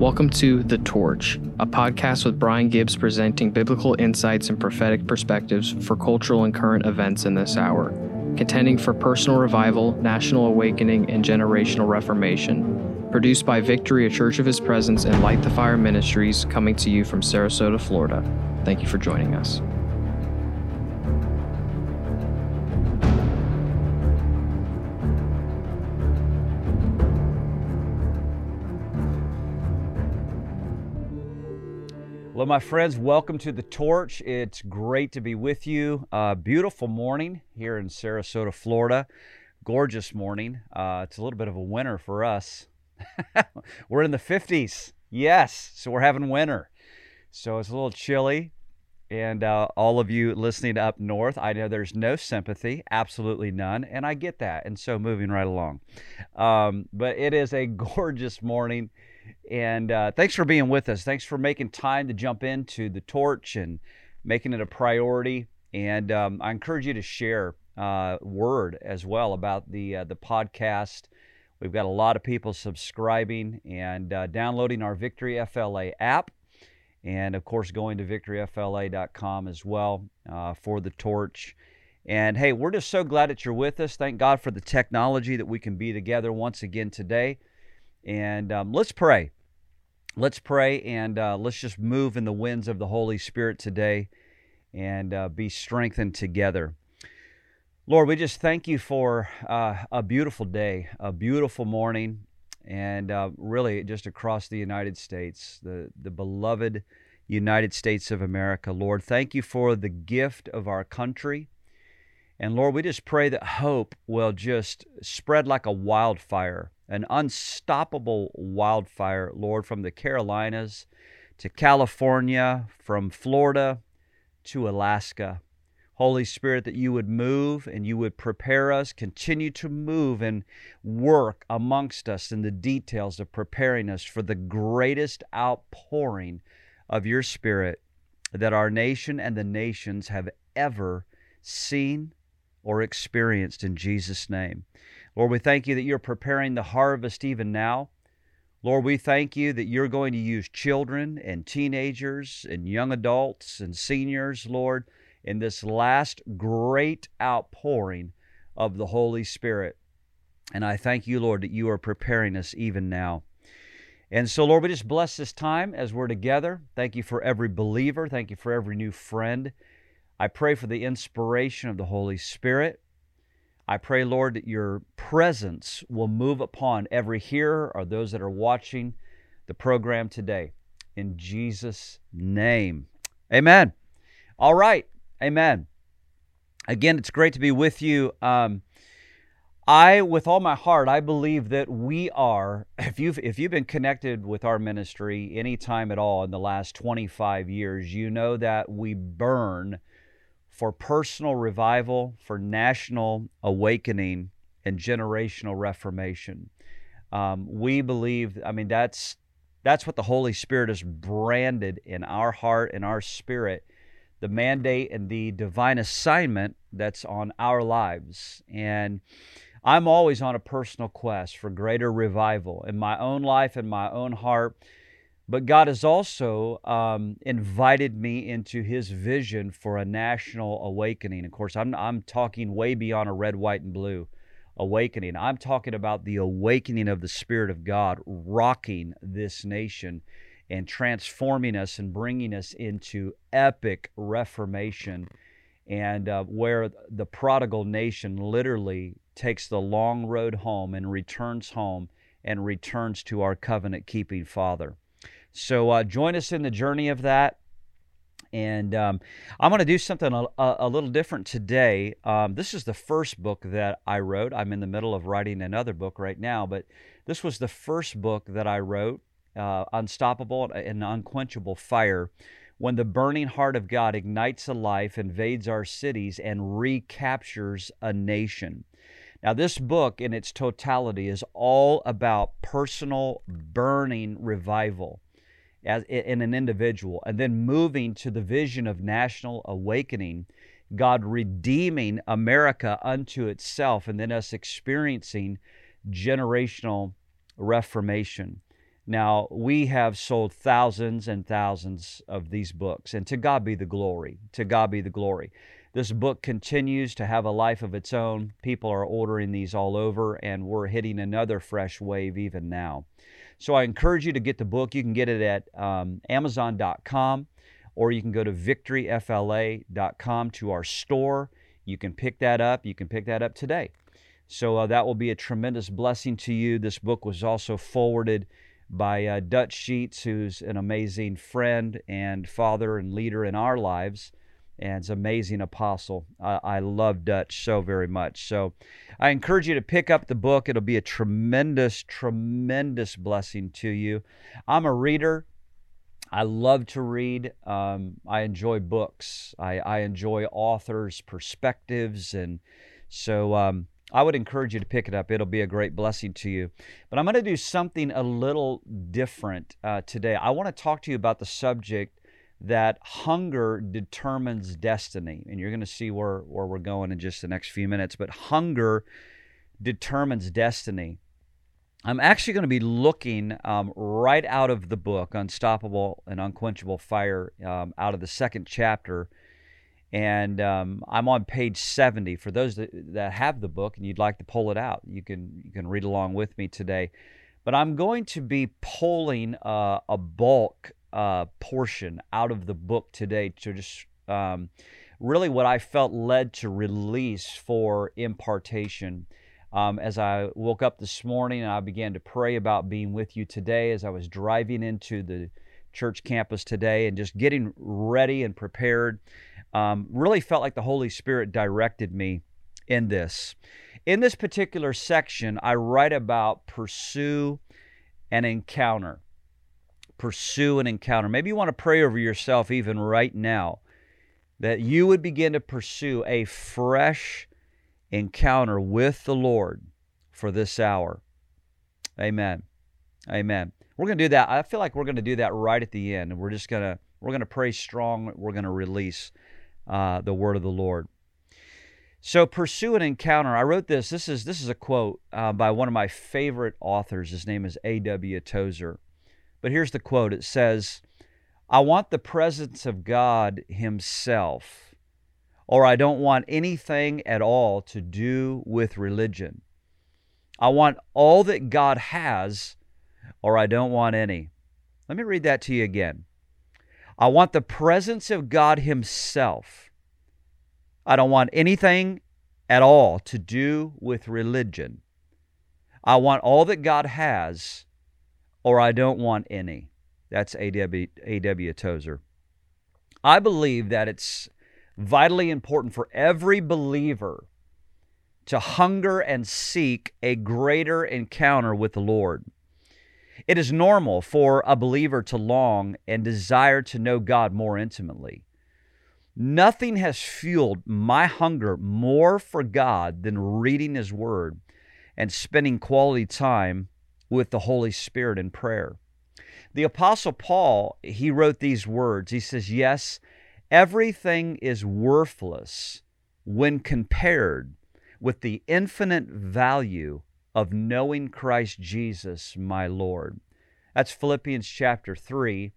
Welcome to The Torch, a podcast with Brian Gibbs presenting biblical insights and prophetic perspectives for cultural and current events in this hour, contending for personal revival, national awakening, and generational reformation. Produced by Victory, A Church of His Presence, and Light the Fire Ministries, coming to you from Sarasota, Florida. Thank you for joining us. Well, my friends, welcome to The Torch. It's great to be with you. Beautiful morning here in Sarasota, Florida. Gorgeous morning. It's a little bit of a winter for us. We're in the 50s. Yes, so we're having winter. So it's a little chilly. And all of you listening up north, I know there's no sympathy, absolutely none. And I get that. And so moving right along. But it is a gorgeous morning. And thanks for being with us. Thanks for making time to jump into The Torch and making it a priority. And I encourage you to share word as well about the podcast. We've got a lot of people subscribing and downloading our Victory FLA app. And of course, going to VictoryFLA.com as well for The Torch. And hey, we're just so glad that you're with us. Thank God for the technology that we can be together once again today. And let's pray. Let's pray, and let's just move in the winds of the Holy Spirit today and be strengthened together. Lord, we just thank you for a beautiful day, a beautiful morning, and really just across the United States, the beloved United States of America. Lord, thank you for the gift of our country. And Lord, we just pray that hope will just spread like a wildfire, an unstoppable wildfire, Lord, from the Carolinas to California, from Florida to Alaska. Holy Spirit, that you would move and you would prepare us, continue to move and work amongst us in the details of preparing us for the greatest outpouring of your Spirit that our nation and the nations have ever seen or experienced, in Jesus' name. Lord, we thank you that you're preparing the harvest even now. Lord, we thank you that you're going to use children and teenagers and young adults and seniors, Lord, in this last great outpouring of the Holy Spirit. And I thank you, Lord, that you are preparing us even now. And so, Lord, we just bless this time as we're together. Thank you for every believer. Thank you for every new friend. I pray for the inspiration of the Holy Spirit. I pray, Lord, that your presence will move upon every hearer or those that are watching the program today. In Jesus' name, amen. All right, amen. Again, it's great to be with you. With all my heart, I believe that we are, if you've been connected with our ministry any time at all in the last 25 years, you know that we burn for personal revival, for national awakening, and generational reformation. We believe, that's what the Holy Spirit has branded in our heart and our spirit, the mandate and the divine assignment that's on our lives. And I'm always on a personal quest for greater revival in my own life, in my own heart. But God has also invited me into His vision for a national awakening. Of course, I'm talking way beyond a red, white, and blue awakening. I'm talking about the awakening of the Spirit of God rocking this nation and transforming us and bringing us into epic reformation, and where the prodigal nation literally takes the long road home and returns to our covenant-keeping Father. So join us in the journey of that. And I'm going to do something a little different today. This is the first book that I wrote. I'm in the middle of writing another book right now, but this was the first book that I wrote, Unstoppable and Unquenchable Fire, when the burning heart of God ignites a life, invades our cities, and recaptures a nation. Now, this book in its totality is all about personal burning revival as in an individual, and then moving to the vision of national awakening, God redeeming America unto itself, and then us experiencing generational reformation. Now, we have sold thousands and thousands of these books, and to God be the glory, to God be the glory. This book continues to have a life of its own. People are ordering these all over, and we're hitting another fresh wave even now. So I encourage you to get the book. You can get it at Amazon.com, or you can go to VictoryFLA.com to our store. You can pick that up. You can pick that up today. So that will be a tremendous blessing to you. This book was also forwarded by Dutch Sheets, who's an amazing friend and father and leader in our lives, and is an amazing apostle. I love Dutch so very much. So I encourage you to pick up the book. It'll be a tremendous, tremendous blessing to you. I'm a reader. I love to read. I enjoy books. I enjoy authors' perspectives. And so I would encourage you to pick it up. It'll be a great blessing to you. But I'm going to do something a little different today. I want to talk to you about the subject that hunger determines destiny. And you're going to see where we're going in just the next few minutes. But hunger determines destiny. I'm actually going to be looking right out of the book, Unstoppable and Unquenchable Fire, out of the second chapter. And I'm on page 70. For those that have the book and you'd like to pull it out, you can read along with me today. But I'm going to be pulling a bulk portion out of the book today to just really what I felt led to release for impartation. As I woke up this morning, I began to pray about being with you today as I was driving into the church campus today and just getting ready and prepared. Really felt like the Holy Spirit directed me in this. In this particular section, I write about pursue an encounter. Pursue an encounter. Maybe you want to pray over yourself even right now that you would begin to pursue a fresh encounter with the Lord for this hour. Amen. Amen. We're going to do that. I feel like we're going to do that right at the end. We're just going to pray strong. We're going to release the word of the Lord. So pursue an encounter. I wrote this. This is a quote by one of my favorite authors. His name is A.W. Tozer. But here's the quote. It says, "I want the presence of God Himself, or I don't want anything at all to do with religion. I want all that God has, or I don't want any." Let me read that to you again. "I want the presence of God Himself. I don't want anything at all to do with religion. I want all that God has, or I don't want any." That's A.W. Tozer. I believe that it's vitally important for every believer to hunger and seek a greater encounter with the Lord. It is normal for a believer to long and desire to know God more intimately. Nothing has fueled my hunger more for God than reading His Word and spending quality time with the Holy Spirit in prayer. The Apostle Paul, he wrote these words. He says, "Yes, everything is worthless when compared with the infinite value of knowing Christ Jesus, my Lord." That's Philippians chapter 3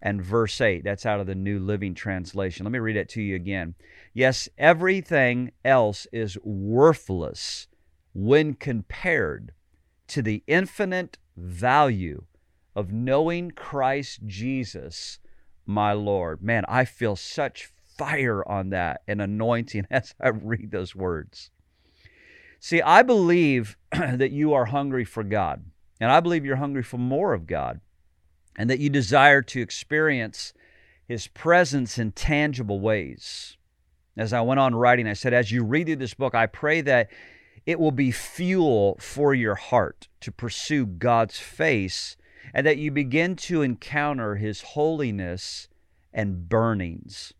and verse 8. That's out of the New Living Translation. Let me read it to you again. "Yes, everything else is worthless when compared to the infinite value of knowing Christ Jesus, my Lord." Man, I feel such fire on that and anointing as I read those words. See, I believe that you are hungry for God, and I believe you're hungry for more of God, and that you desire to experience His presence in tangible ways. As I went on writing, I said, as you read through this book, I pray that it will be fuel for your heart to pursue God's face, and that you begin to encounter His holiness and burnings.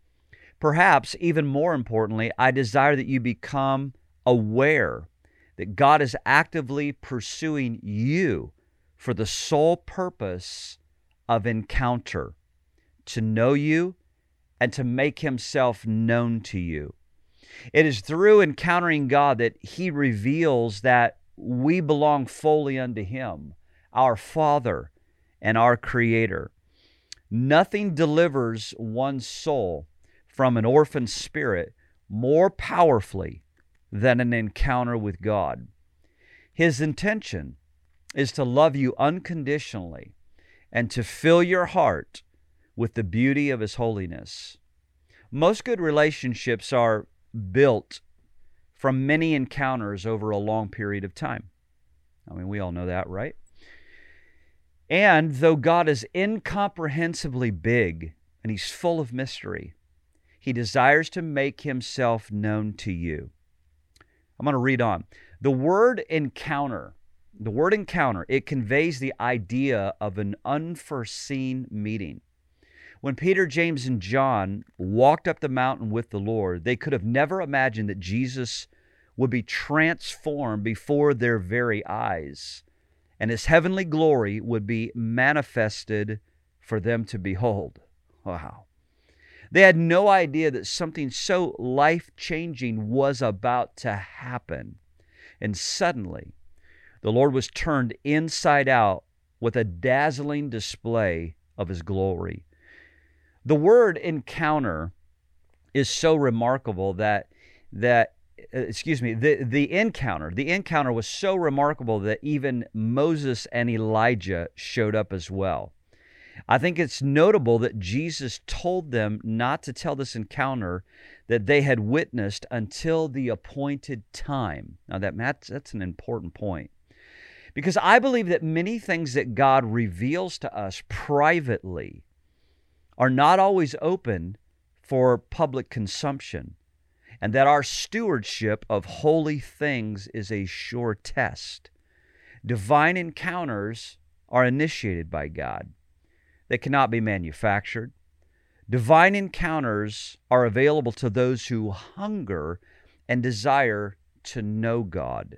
Perhaps even more importantly, I desire that you become aware that God is actively pursuing you for the sole purpose of encounter, to know you and to make Himself known to you. It is through encountering God that He reveals that we belong fully unto Him, our Father, and our Creator. Nothing delivers one's soul from an orphan spirit more powerfully than an encounter with God. His intention is to love you unconditionally and to fill your heart with the beauty of His holiness. Most good relationships are built from many encounters over a long period of time. I mean, we all know that, right? And though God is incomprehensibly big and He's full of mystery, He desires to make Himself known to you. I'm going to read on. The word encounter, it conveys the idea of an unforeseen meeting. When Peter, James, and John walked up the mountain with the Lord, they could have never imagined that Jesus would be transformed before their very eyes, and His heavenly glory would be manifested for them to behold. Wow. They had no idea that something so life-changing was about to happen. And suddenly, the Lord was turned inside out with a dazzling display of His glory. The word encounter is so remarkable the encounter was so remarkable that even Moses and Elijah showed up as well. I think it's notable that Jesus told them not to tell this encounter that they had witnessed until the appointed time. Now, that's an important point, because I believe that many things that God reveals to us privately are not always open for public consumption, and that our stewardship of holy things is a sure test. Divine encounters are initiated by God. They cannot be manufactured. Divine encounters are available to those who hunger and desire to know God.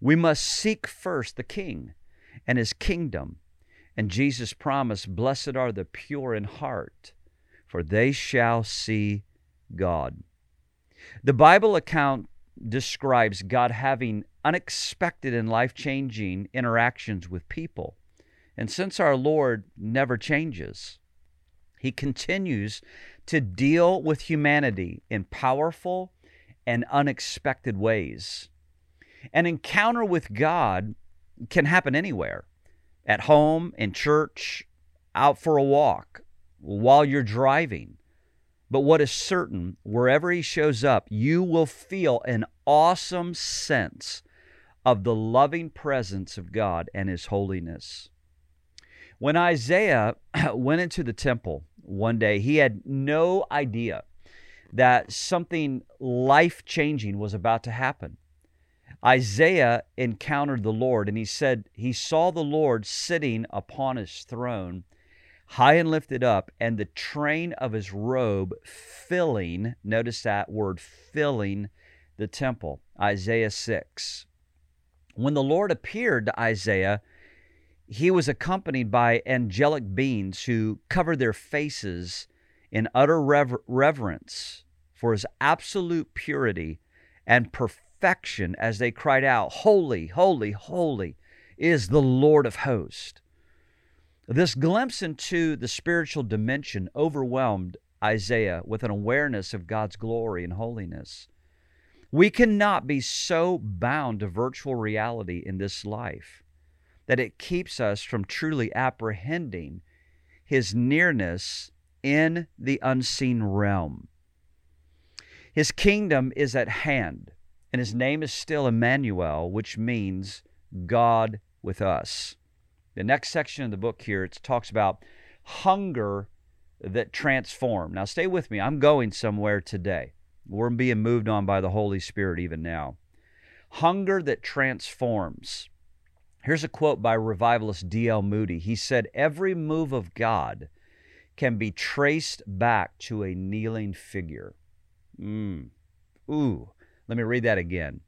We must seek first the King and His kingdom. And Jesus promised, "Blessed are the pure in heart, for they shall see God." The Bible account describes God having unexpected and life-changing interactions with people. And since our Lord never changes, He continues to deal with humanity in powerful and unexpected ways. An encounter with God can happen anywhere: at home, in church, out for a walk, while you're driving. But what is certain, wherever He shows up, you will feel an awesome sense of the loving presence of God and His holiness. When Isaiah went into the temple one day, he had no idea that something life-changing was about to happen. Isaiah encountered the Lord, and he said he saw the Lord sitting upon His throne, high and lifted up, and the train of His robe filling, notice that word, filling the temple, Isaiah 6. When the Lord appeared to Isaiah, He was accompanied by angelic beings who covered their faces in utter reverence for His absolute purity and perfection as they cried out, "Holy, holy, holy is the Lord of hosts." This glimpse into the spiritual dimension overwhelmed Isaiah with an awareness of God's glory and holiness. We cannot be so bound to virtual reality in this life that it keeps us from truly apprehending His nearness in the unseen realm. His kingdom is at hand, and His name is still Emmanuel, which means God with us. The next section of the book here, it talks about hunger that transforms. Now stay with me. I'm going somewhere today. We're being moved on by the Holy Spirit even now. Hunger that transforms. Here's a quote by revivalist D.L. Moody. He said, "Every move of God can be traced back to a kneeling figure." Ooh, let me read that again.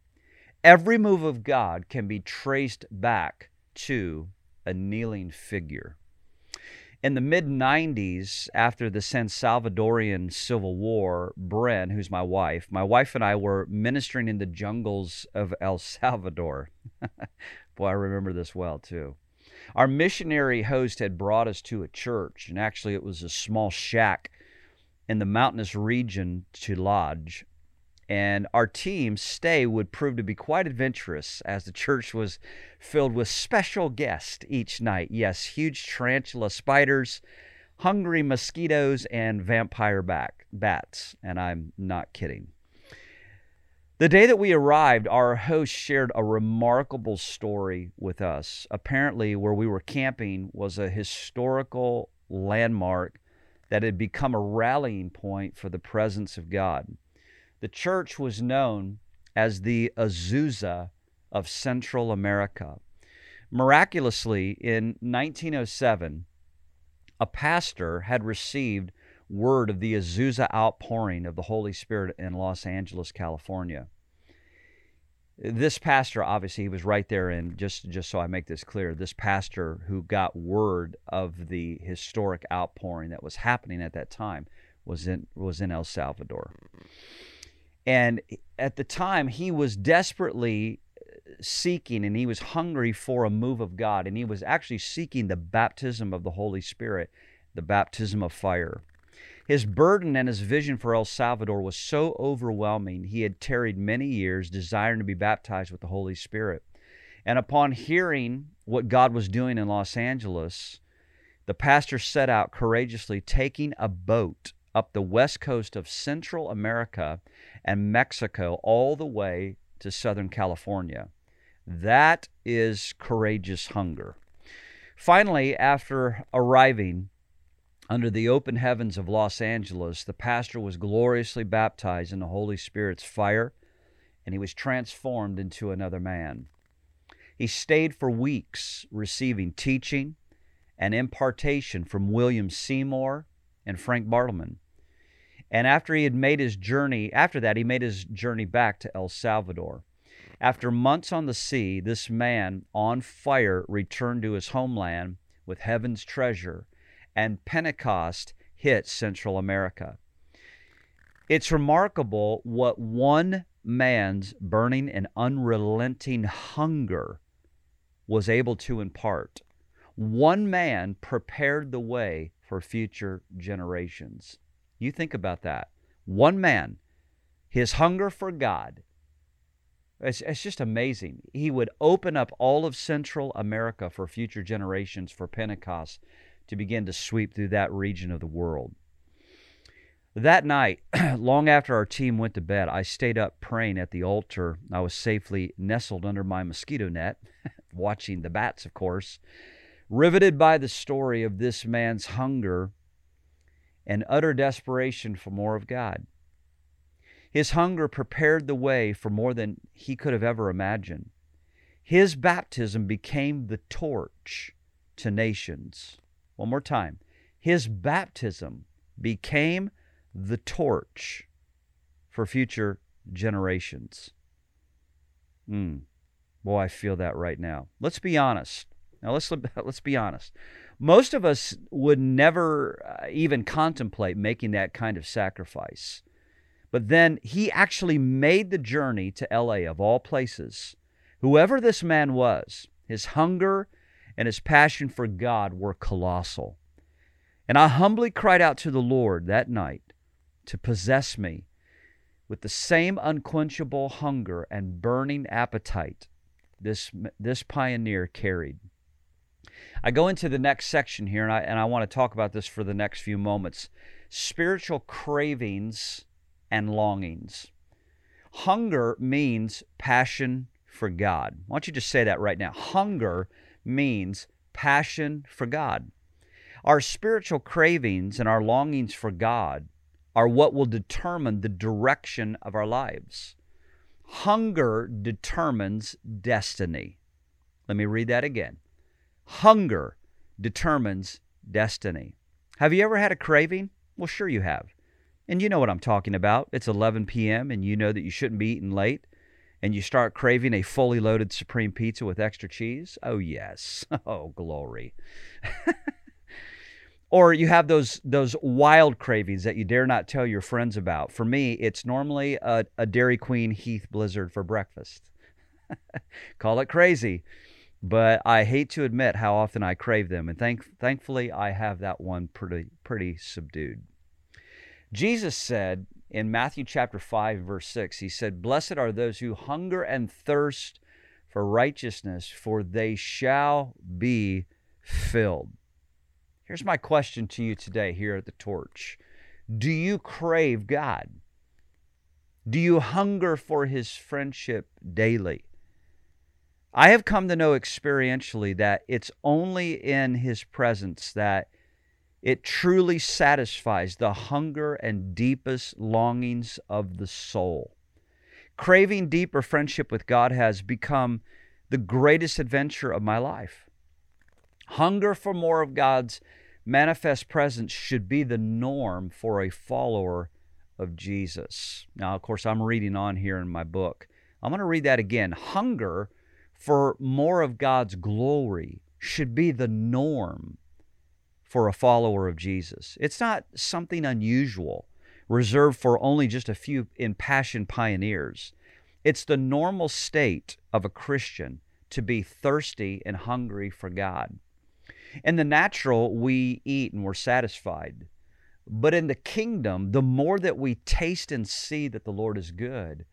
Every move of God can be traced back to a kneeling figure. In the mid-90s, after the San Salvadorian Civil War, Bren, who's my wife and I were ministering in the jungles of El Salvador. Boy, I remember this well, too. Our missionary host had brought us to a church, and actually it was a small shack in the mountainous region to lodge. And our team's stay would prove to be quite adventurous, as the church was filled with special guests each night. Yes, huge tarantula spiders, hungry mosquitoes, and vampire bats. And I'm not kidding. The day that we arrived, our host shared a remarkable story with us. Apparently, where we were camping was a historical landmark that had become a rallying point for the presence of God. The church was known as the Azusa of Central America. Miraculously, in 1907, a pastor had received word of the Azusa outpouring of the Holy Spirit in Los Angeles, California. This pastor, obviously, he was right there, and just so I make this clear, this pastor who got word of the historic outpouring that was happening at that time was in El Salvador. And at the time, he was desperately seeking, and he was hungry for a move of God, and he was actually seeking the baptism of the Holy Spirit, the baptism of fire. His burden and his vision for El Salvador was so overwhelming, he had tarried many years, desiring to be baptized with the Holy Spirit. And upon hearing what God was doing in Los Angeles, the pastor set out courageously, taking a boat up the west coast of Central America and Mexico all the way to Southern California. That is courageous hunger. Finally, after arriving under the open heavens of Los Angeles, the pastor was gloriously baptized in the Holy Spirit's fire, and he was transformed into another man. He stayed for weeks, receiving teaching and impartation from William Seymour and Frank Bartleman. And after that, he made his journey back to El Salvador. After months on the sea, this man on fire returned to his homeland with heaven's treasure, and Pentecost hit Central America. It's remarkable what one man's burning and unrelenting hunger was able to impart. One man prepared the way for future generations. You think about that. One man, his hunger for God. It's just amazing. He would open up all of Central America for future generations for Pentecost to begin to sweep through that region of the world. That night, long after our team went to bed, I stayed up praying at the altar. I was safely nestled under my mosquito net, watching the bats, of course, riveted by the story of this man's hunger and utter desperation for more of God. His hunger prepared the way for more than he could have ever imagined. His baptism became the torch to nations. One more time. His baptism became the torch for future generations. Boy, I feel that right now. Let's be honest. Now, let's be honest. Most of us would never even contemplate making that kind of sacrifice. But then he actually made the journey to L.A., of all places. Whoever this man was, his hunger and his passion for God were colossal. And I humbly cried out to the Lord that night to possess me with the same unquenchable hunger and burning appetite this pioneer carried. I go into the next section here, and I want to talk about this for the next few moments. Spiritual cravings and longings. Hunger means passion for God. Why don't you just say that right now? Hunger means passion for God. Our spiritual cravings and our longings for God are what will determine the direction of our lives. Hunger determines destiny. Let me read that again. Hunger determines destiny. Have you ever had a craving? Well, sure you have. And you know what I'm talking about. It's 11 p.m. and you know that you shouldn't be eating late, and you start craving a fully loaded supreme pizza with extra cheese. Oh, yes. Oh, glory. Or you have those wild cravings that you dare not tell your friends about. For me, it's normally a Dairy Queen Heath Blizzard for breakfast. Call it crazy. but I hate to admit how often I crave them, and thankfully I have that one pretty subdued. Jesus said in Matthew chapter 5, verse 6, he said, "Blessed are those who hunger and thirst for righteousness, for they shall be filled." Here's my question to you today here at the Torch. Do you crave God? Do you hunger for His friendship daily? I have come to know experientially that it's only in His presence that it truly satisfies the hunger and deepest longings of the soul. Craving deeper friendship with God has become the greatest adventure of my life. Hunger for more of God's manifest presence should be the norm for a follower of Jesus. Now, of course, I'm reading on here in my book. I'm going to read that again. Hunger for more of God's glory should be the norm for a follower of Jesus. It's not something unusual, reserved for only just a few impassioned pioneers. It's the normal state of a Christian to be thirsty and hungry for God. In the natural, we eat and we're satisfied. But in the kingdom, the more that we taste and see that the Lord is good,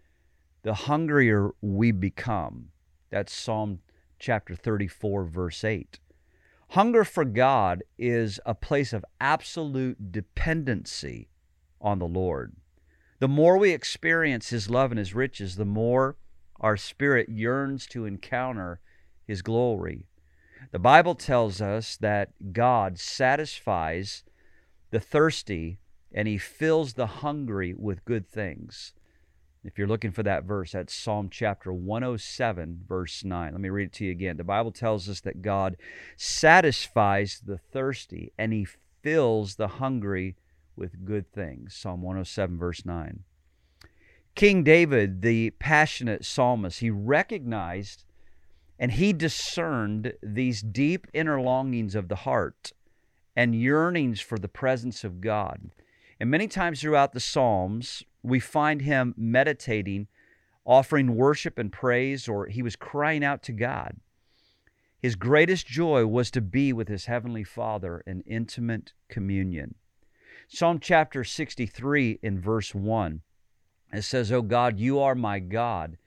the hungrier we become. That's Psalm chapter 34, verse 8. Hunger for God is a place of absolute dependency on the Lord. The more we experience His love and His riches, the more our spirit yearns to encounter His glory. The Bible tells us that God satisfies the thirsty, and He fills the hungry with good things. If you're looking for that verse, that's Psalm chapter 107, verse 9. Let me read it to you again. The Bible tells us that God satisfies the thirsty, and He fills the hungry with good things. Psalm 107, verse 9. King David, the passionate psalmist, he recognized and he discerned these deep inner longings of the heart and yearnings for the presence of God. And many times throughout the Psalms, we find him meditating, offering worship and praise, or he was crying out to God. His greatest joy was to be with his Heavenly Father in intimate communion. Psalm chapter 63 in verse 1, it says, "O God, you are my God.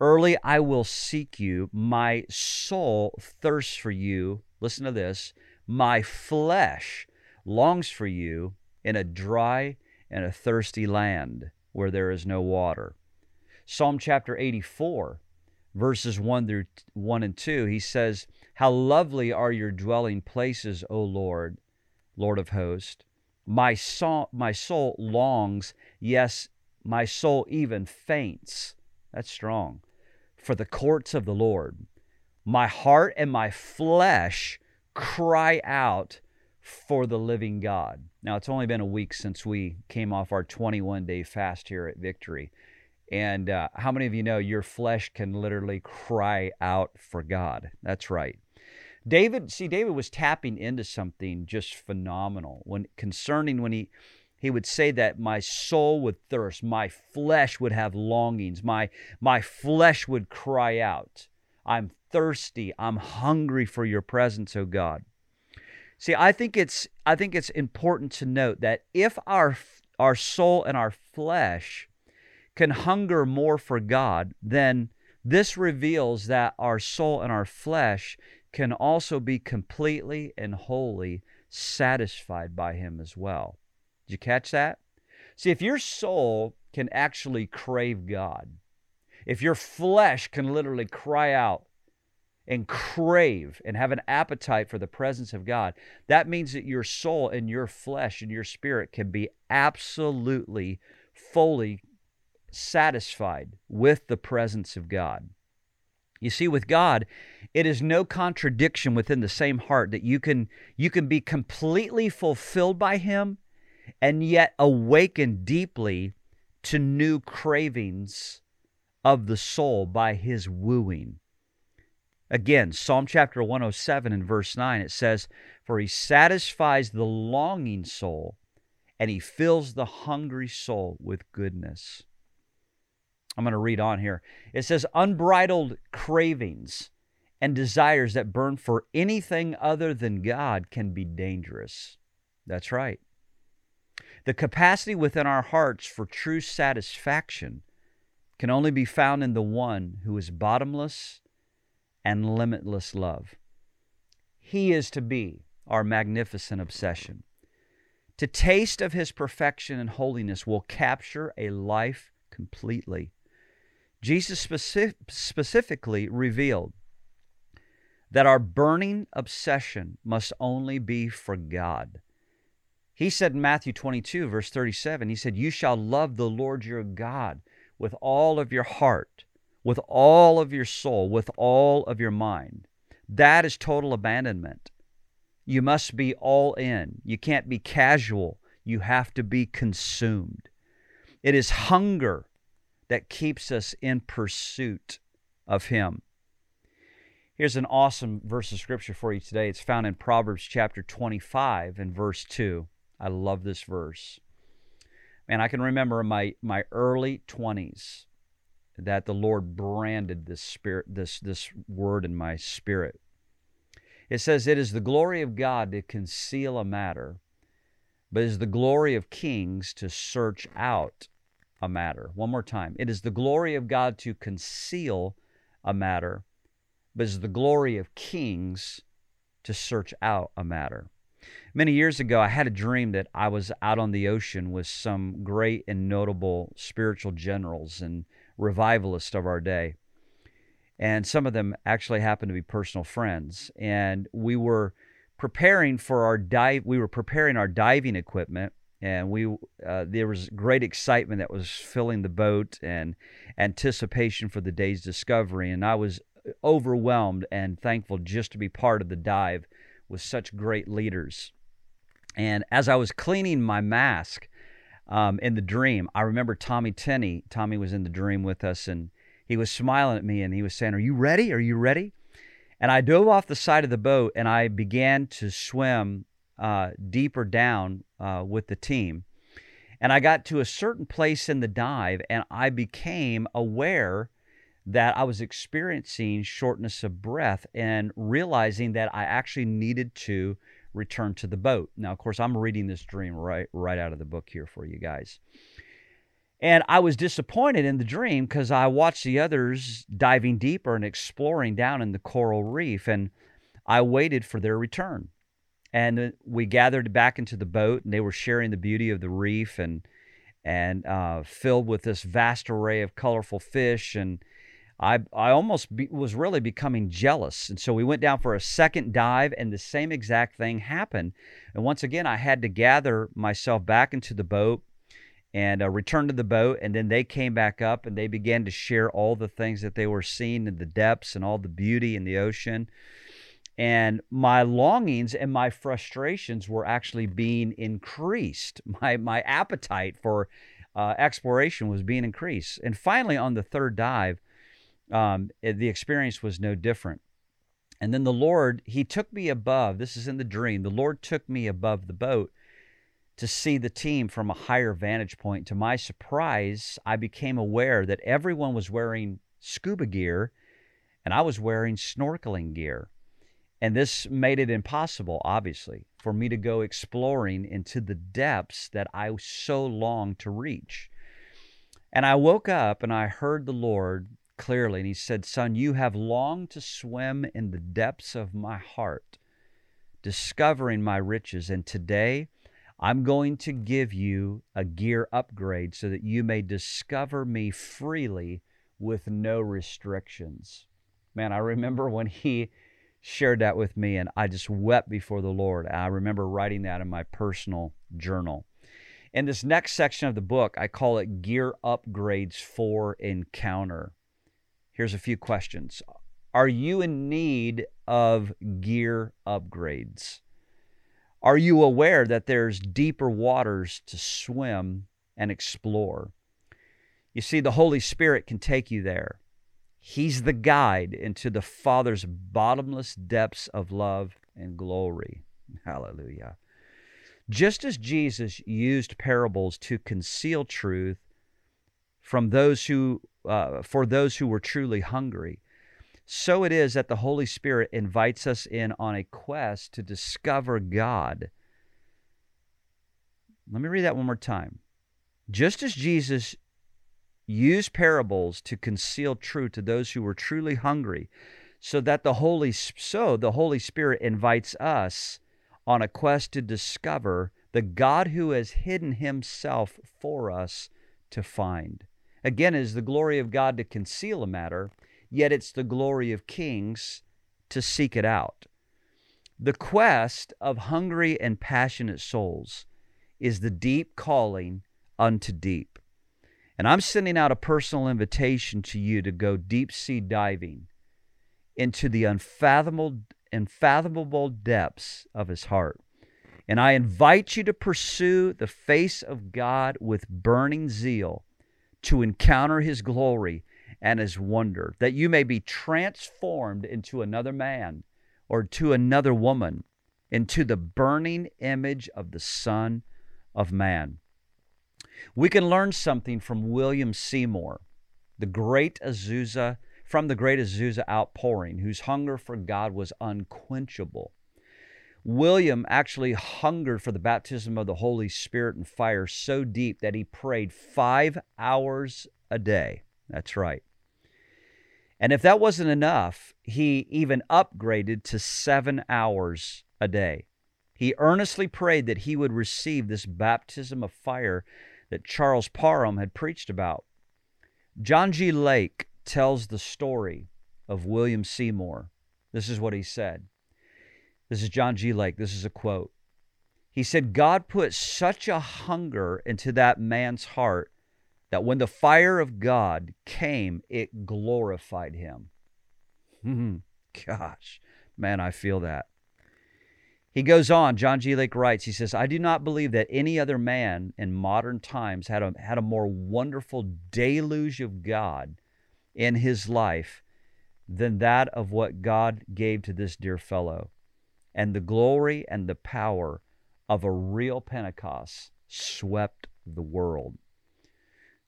Early I will seek you. My soul thirsts for you." Listen to this. "My flesh longs for you in a dry and a thirsty land where there is no water." Psalm chapter 84, verses 1 and 2, he says, "How lovely are your dwelling places, O Lord, Lord of hosts. My soul longs, yes, my soul even faints." That's strong. "For the courts of the Lord, my heart and my flesh cry out for the living God." Now, it's only been a week since we came off our 21-day fast here at Victory. And how many of you know your flesh can literally cry out for God? That's right. David was tapping into something just phenomenal when he would say that my soul would thirst, my flesh would have longings, my flesh would cry out. I'm thirsty. I'm hungry for your presence, O God. See, I think it's important to note that if our soul and our flesh can hunger more for God, then this reveals that our soul and our flesh can also be completely and wholly satisfied by Him as well. Did you catch that? See, if your soul can actually crave God, if your flesh can literally cry out and crave and have an appetite for the presence of God, that means that your soul and your flesh and your spirit can be absolutely, fully satisfied with the presence of God. You see, with God, it is no contradiction within the same heart that you can be completely fulfilled by Him and yet awaken deeply to new cravings of the soul by His wooing. Again, Psalm chapter 107 and verse 9, it says, "For He satisfies the longing soul, and He fills the hungry soul with goodness." I'm going to read on here. It says, "Unbridled cravings and desires that burn for anything other than God can be dangerous. That's right. The capacity within our hearts for true satisfaction can only be found in the one who is bottomless and limitless love. He is to be our magnificent obsession. To taste of His perfection and holiness will capture a life completely. Jesus specifically revealed that our burning obsession must only be for God. He said in Matthew 22, verse 37, He said, "You shall love the Lord your God with all of your heart, with all of your soul, with all of your mind." That is total abandonment. You must be all in. You can't be casual. You have to be consumed. It is hunger that keeps us in pursuit of Him. Here's an awesome verse of Scripture for you today. It's found in Proverbs chapter 25 and verse 2. I love this verse. And I can remember in my early 20s that the Lord branded this spirit, this word in my spirit. It says, "It is the glory of God to conceal a matter, but it is the glory of kings to search out a matter." One more time. It is the glory of God to conceal a matter, but it's the glory of kings to search out a matter. Many years ago, I had a dream that I was out on the ocean with some great and notable spiritual generals and revivalists of our day. And some of them actually happened to be personal friends. And we were preparing our diving equipment, and there was great excitement that was filling the boat and anticipation for the day's discovery. And I was overwhelmed and thankful just to be part of the dive with such great leaders. And as I was cleaning my mask in the dream, I remember Tommy Tenney. Tommy was in the dream with us, and he was smiling at me, and he was saying, "Are you ready? Are you ready?" And I dove off the side of the boat, and I began to swim deeper down with the team. And I got to a certain place in the dive, and I became aware that I was experiencing shortness of breath and realizing that I actually needed to return to the boat. Now, of course, I'm reading this dream right out of the book here for you guys. And I was disappointed in the dream because I watched the others diving deeper and exploring down in the coral reef, and I waited for their return. And we gathered back into the boat, and they were sharing the beauty of the reef and filled with this vast array of colorful fish, and I almost was really becoming jealous. And so we went down for a second dive, and the same exact thing happened. And once again, I had to gather myself back into the boat and return to the boat. And then they came back up, and they began to share all the things that they were seeing in the depths and all the beauty in the ocean. And my longings and my frustrations were actually being increased. My appetite for exploration was being increased. And finally, on the third dive, the experience was no different. And then the Lord, He took me above. This is in the dream. The Lord took me above the boat to see the team from a higher vantage point. To my surprise, I became aware that everyone was wearing scuba gear, and I was wearing snorkeling gear. And this made it impossible, obviously, for me to go exploring into the depths that I so longed to reach. And I woke up, and I heard the Lord clearly, and He said, "Son, you have longed to swim in the depths of my heart, discovering my riches, and today I'm going to give you a gear upgrade so that you may discover me freely with no restrictions." Man, I remember when He shared that with me, and I just wept before the Lord. I remember writing that in my personal journal. In this next section of the book, I call it Gear Upgrades for Encounter. Here's a few questions. Are you in need of gear upgrades? Are you aware that there's deeper waters to swim and explore? You see, the Holy Spirit can take you there. He's the guide into the Father's bottomless depths of love and glory. Hallelujah. Just as Jesus used parables to conceal truth from those who for those who were truly hungry, so it is that the Holy Spirit invites us in on a quest to discover God. Let me read that one more time. Just as Jesus used parables to conceal truth to those who were truly hungry, so the Holy Spirit invites us on a quest to discover the God who has hidden himself for us to find. Again, it is the glory of God to conceal a matter, yet it's the glory of kings to seek it out. The quest of hungry and passionate souls is the deep calling unto deep. And I'm sending out a personal invitation to you to go deep sea diving into the unfathomable depths of his heart. And I invite you to pursue the face of God with burning zeal, to encounter his glory and his wonder, that you may be transformed into another man or to another woman, into the burning image of the Son of Man. We can learn something from William Seymour, from the great Azusa outpouring, whose hunger for God was unquenchable. William actually hungered for the baptism of the Holy Spirit and fire so deep that he prayed 5 hours a day. That's right. And if that wasn't enough, he even upgraded to 7 hours a day. He earnestly prayed that he would receive this baptism of fire that Charles Parham had preached about. John G. Lake tells the story of William Seymour. This is what he said. This is John G. Lake. This is a quote. He said, God put such a hunger into that man's heart that when the fire of God came, it glorified him. Gosh, man, I feel that. He goes on, John G. Lake writes, he says, I do not believe that any other man in modern times had a more wonderful deluge of God in his life than that of what God gave to this dear fellow. And the glory and the power of a real Pentecost swept the world.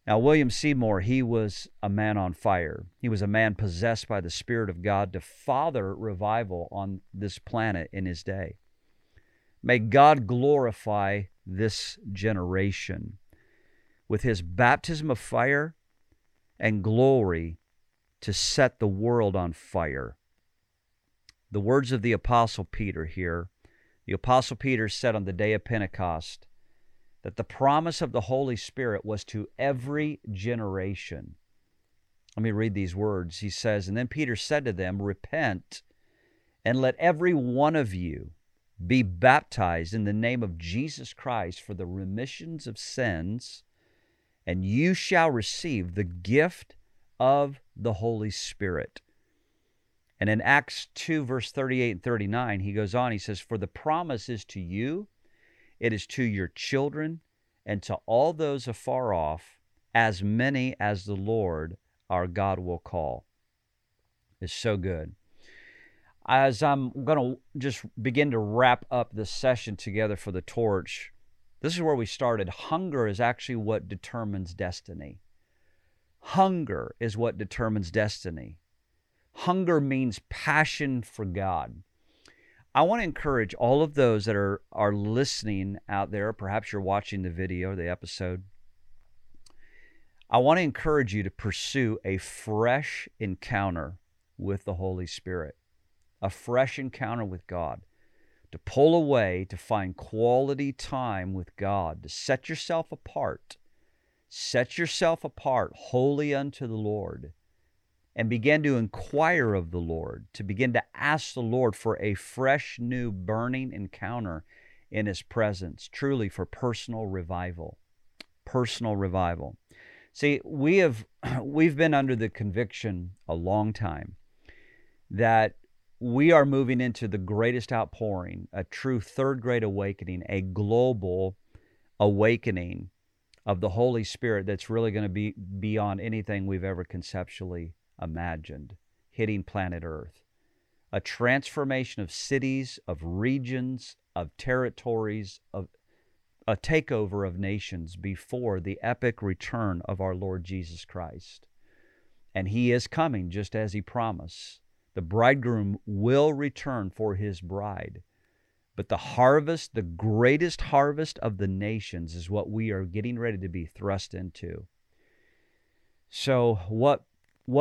Now, William Seymour, he was a man on fire. He was a man possessed by the Spirit of God to father revival on this planet in his day. May God glorify this generation with his baptism of fire and glory to set the world on fire. The words of the Apostle Peter here. The Apostle Peter said on the day of Pentecost that the promise of the Holy Spirit was to every generation. Let me read these words. He says, and then Peter said to them, repent and let every one of you be baptized in the name of Jesus Christ for the remissions of sins, and you shall receive the gift of the Holy Spirit. And in Acts 2, verse 38 and 39, he goes on, he says, for the promise is to you, it is to your children, and to all those afar off, as many as the Lord our God will call. It's so good. As I'm going to just begin to wrap up this session together for the torch, this is where we started. Hunger is actually what determines destiny. Hunger is what determines destiny. Hunger means passion for God. I want to encourage all of those that are listening out there. Perhaps you're watching the video or the episode. I want to encourage you to pursue a fresh encounter with the Holy Spirit, a fresh encounter with God, to pull away, to find quality time with God, to set yourself apart holy unto the Lord, and begin to inquire of the Lord, to begin to ask the Lord for a fresh, new, burning encounter in his presence, truly for personal revival. Personal revival. See, we've been under the conviction a long time that we are moving into the greatest outpouring, a true third great awakening, a global awakening of the Holy Spirit that's really going to be beyond anything we've ever conceptually imagined, hitting planet Earth. A transformation of cities, of regions, of territories, of a takeover of nations before the epic return of our Lord Jesus Christ. And he is coming just as he promised. The bridegroom will return for his bride. But the harvest, the greatest harvest of the nations, is what we are getting ready to be thrust into. So what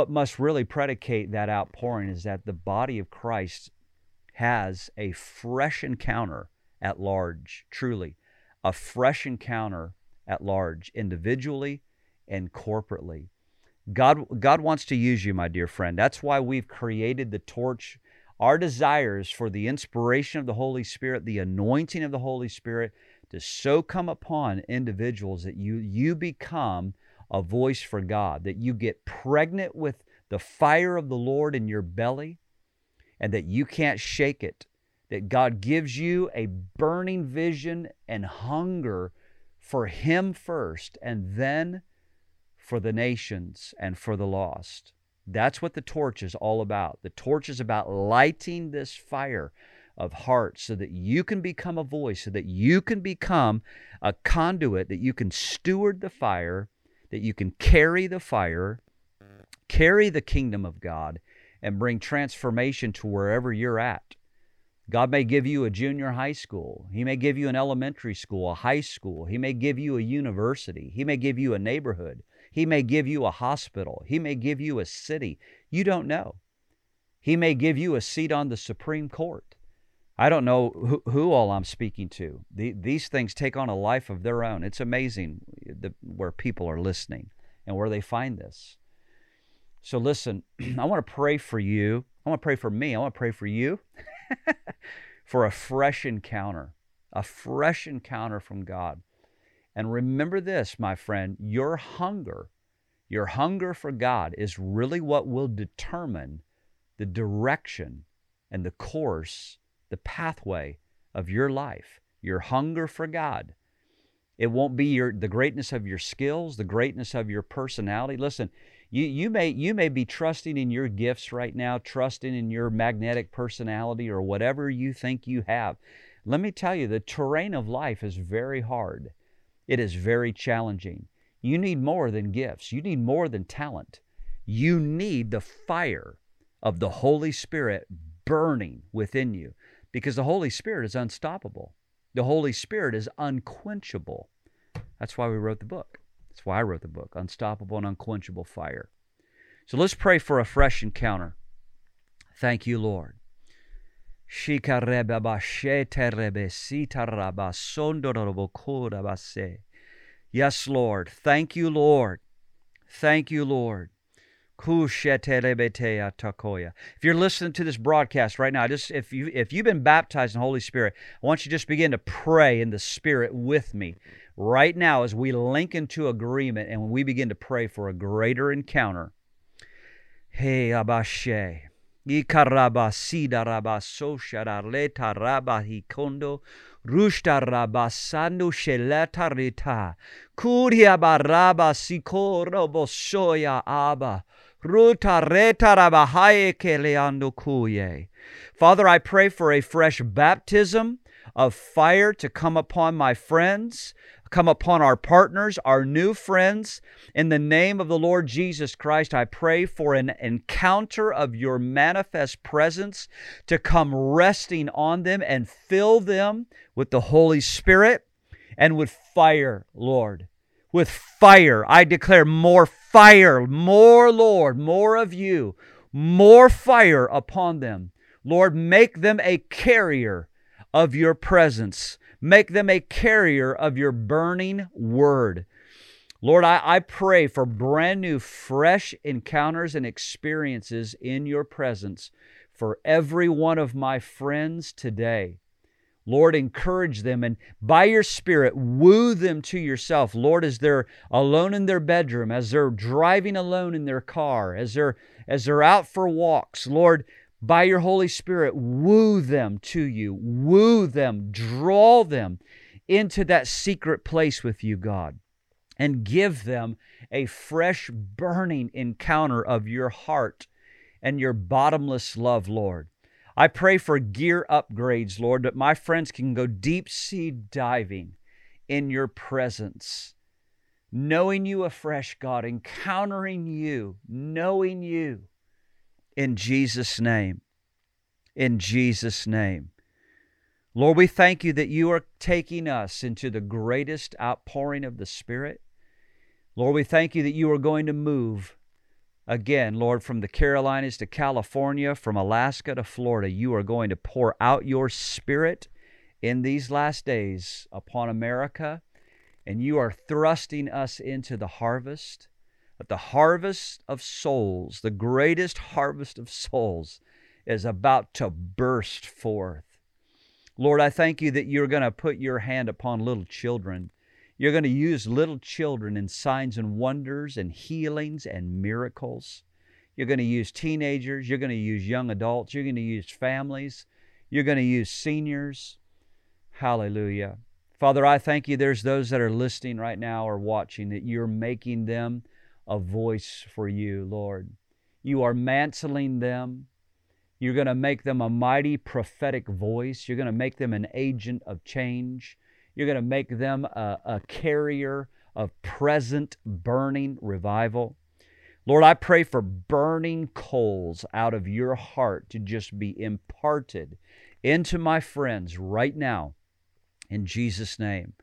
must really predicate that outpouring is that the body of Christ has a fresh encounter at large, truly. A fresh encounter at large, individually and corporately. God wants to use you, my dear friend. That's why we've created the Torch. Our desire is for the inspiration of the Holy Spirit, the anointing of the Holy Spirit, to so come upon individuals that you become a voice for God, that you get pregnant with the fire of the Lord in your belly, and that you can't shake it, that God gives you a burning vision and hunger for Him first, and then for the nations and for the lost. That's what the Torch is all about. The Torch is about lighting this fire of heart so that you can become a voice, so that you can become a conduit, that you can steward the fire, that you can carry the fire, carry the kingdom of God, and bring transformation to wherever you're at. God may give you a junior high school. He may give you an elementary school, a high school. He may give you a university. He may give you a neighborhood. He may give you a hospital. He may give you a city. You don't know. He may give you a seat on the Supreme Court. I don't know who all I'm speaking to. These things take on a life of their own. It's amazing where people are listening and where they find this. So listen, I want to pray for you. I want to pray for me. I want to pray for you for a fresh encounter from God. And remember this, my friend, your hunger for God is really what will determine the direction and the course, the pathway of your life, your hunger for God. It won't be the greatness of your skills, the greatness of your personality. Listen, you may be trusting in your gifts right now, trusting in your magnetic personality or whatever you think you have. Let me tell you, the terrain of life is very hard. It is very challenging. You need more than gifts. You need more than talent. You need the fire of the Holy Spirit burning within you, because the Holy Spirit is unstoppable. The Holy Spirit is unquenchable. That's why we wrote the book. That's why I wrote the book, Unstoppable and Unquenchable Fire. So let's pray for a fresh encounter. Thank you, Lord. Yes, Lord. Thank you, Lord. Thank you, Lord. If you're listening to this broadcast right now, if you've been baptized in the Holy Spirit, I want you to just begin to pray in the Spirit with me right now as we link into agreement and when we begin to pray for a greater encounter. Hey, Abashe. Rushta rabasando sheleta rita. Kuria baraba sikoro bosoya abba. Ruta reta rabahaye keleando kuye. Father, I pray for a fresh baptism of fire to come upon my friends, come upon our partners, our new friends. In the name of the Lord Jesus Christ, I pray for an encounter of your manifest presence to come resting on them and fill them with the Holy Spirit and with fire, Lord. With fire, I declare more fire, more, Lord, more of you, more fire upon them. Lord, make them a carrier of your presence. Make them a carrier of your burning word. Lord, I pray for brand new, fresh encounters and experiences in your presence for every one of my friends today. Lord, encourage them and by your Spirit, woo them to yourself. Lord, as they're alone in their bedroom, as they're driving alone in their car, as they're out for walks, Lord, by your Holy Spirit, woo them to you. Woo them, draw them into that secret place with you, God, and give them a fresh, burning encounter of your heart and your bottomless love, Lord. I pray for gear upgrades, Lord, that my friends can go deep-sea diving in your presence, knowing you afresh, God, encountering you, knowing you. in Jesus' name. In Jesus' name. Lord, we thank you that you are taking us into the greatest outpouring of the Spirit. Lord, we thank you that you are going to move again, Lord, from the Carolinas to California, from Alaska to Florida. You are going to pour out your Spirit in these last days upon America, and you are thrusting us into the harvest, but the harvest of souls, the greatest harvest of souls, is about to burst forth. Lord, I thank you that you're going to put your hand upon little children. You're going to use little children in signs and wonders and healings and miracles. You're going to use teenagers. You're going to use young adults. You're going to use families. You're going to use seniors. Hallelujah. Father, I thank you there's those that are listening right now or watching, that you're making them a voice for you, Lord. You are mantling them. You're going to make them a mighty prophetic voice. You're going to make them an agent of change. You're going to make them a carrier of present burning revival. Lord, I pray for burning coals out of your heart to just be imparted into my friends right now in Jesus' name.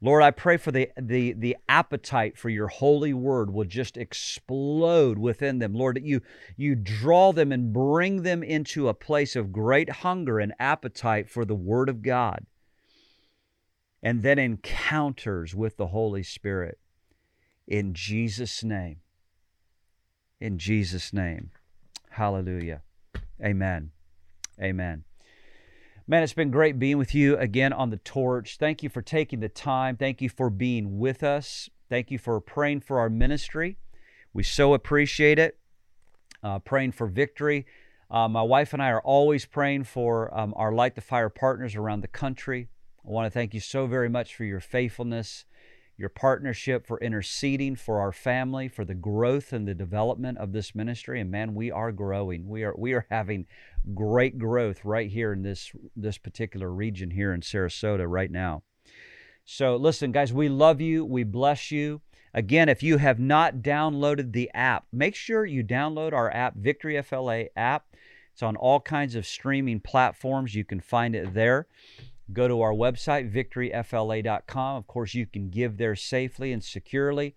Lord, I pray for the appetite for your holy word will just explode within them. Lord, that you draw them and bring them into a place of great hunger and appetite for the word of God, and then encounters with the Holy Spirit in Jesus' name. In Jesus' name. Hallelujah. Amen. Amen. Man, it's been great being with you again on The Torch. Thank you for taking the time. Thank you for being with us. Thank you for praying for our ministry. We so appreciate it. Praying for Victory. My wife and I are always praying for our Light the Fire partners around the country. I want to thank you so very much for your faithfulness, your partnership, for interceding for our family, for the growth and the development of this ministry. And man, we are growing. We are having great growth right here in this particular region here in Sarasota right now. So listen, guys, we love you. We bless you. Again, if you have not downloaded the app, make sure you download our app, VictoryFLA app. It's on all kinds of streaming platforms. You can find it there. Go to our website, victoryfla.com. Of course, you can give there safely and securely.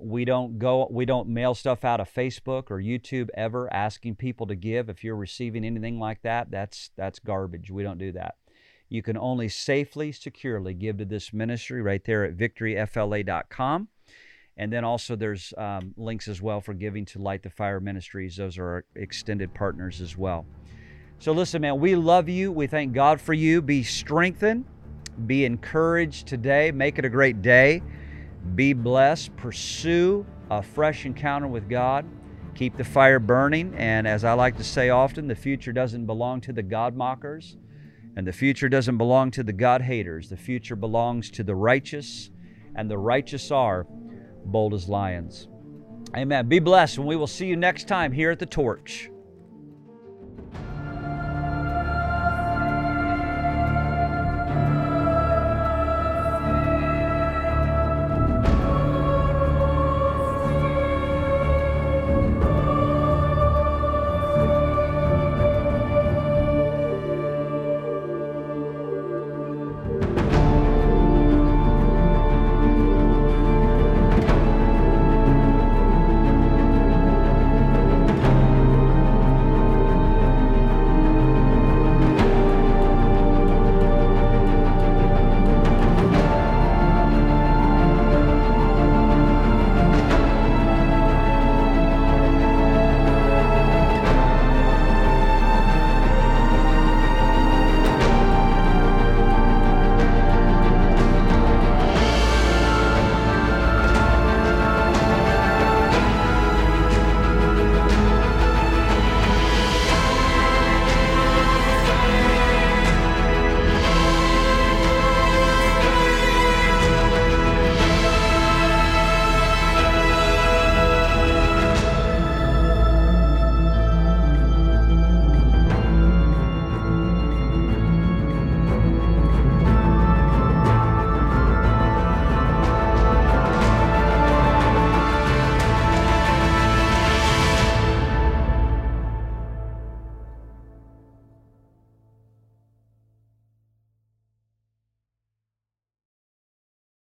We don't mail stuff out of Facebook or YouTube ever asking people to give. If you're receiving anything like that, that's garbage. We don't do that. You can only safely, securely give to this ministry right there at victoryfla.com. And then also there's links as well for giving to Light the Fire Ministries. Those are our extended partners as well. So listen, man, we love you. We thank God for you. Be strengthened. Be encouraged today. Make it a great day. Be blessed. Pursue a fresh encounter with God. Keep the fire burning. And as I like to say often, the future doesn't belong to the God mockers, and the future doesn't belong to the God haters. The future belongs to the righteous, and the righteous are bold as lions. Amen. Be blessed, and we will see you next time here at The Torch.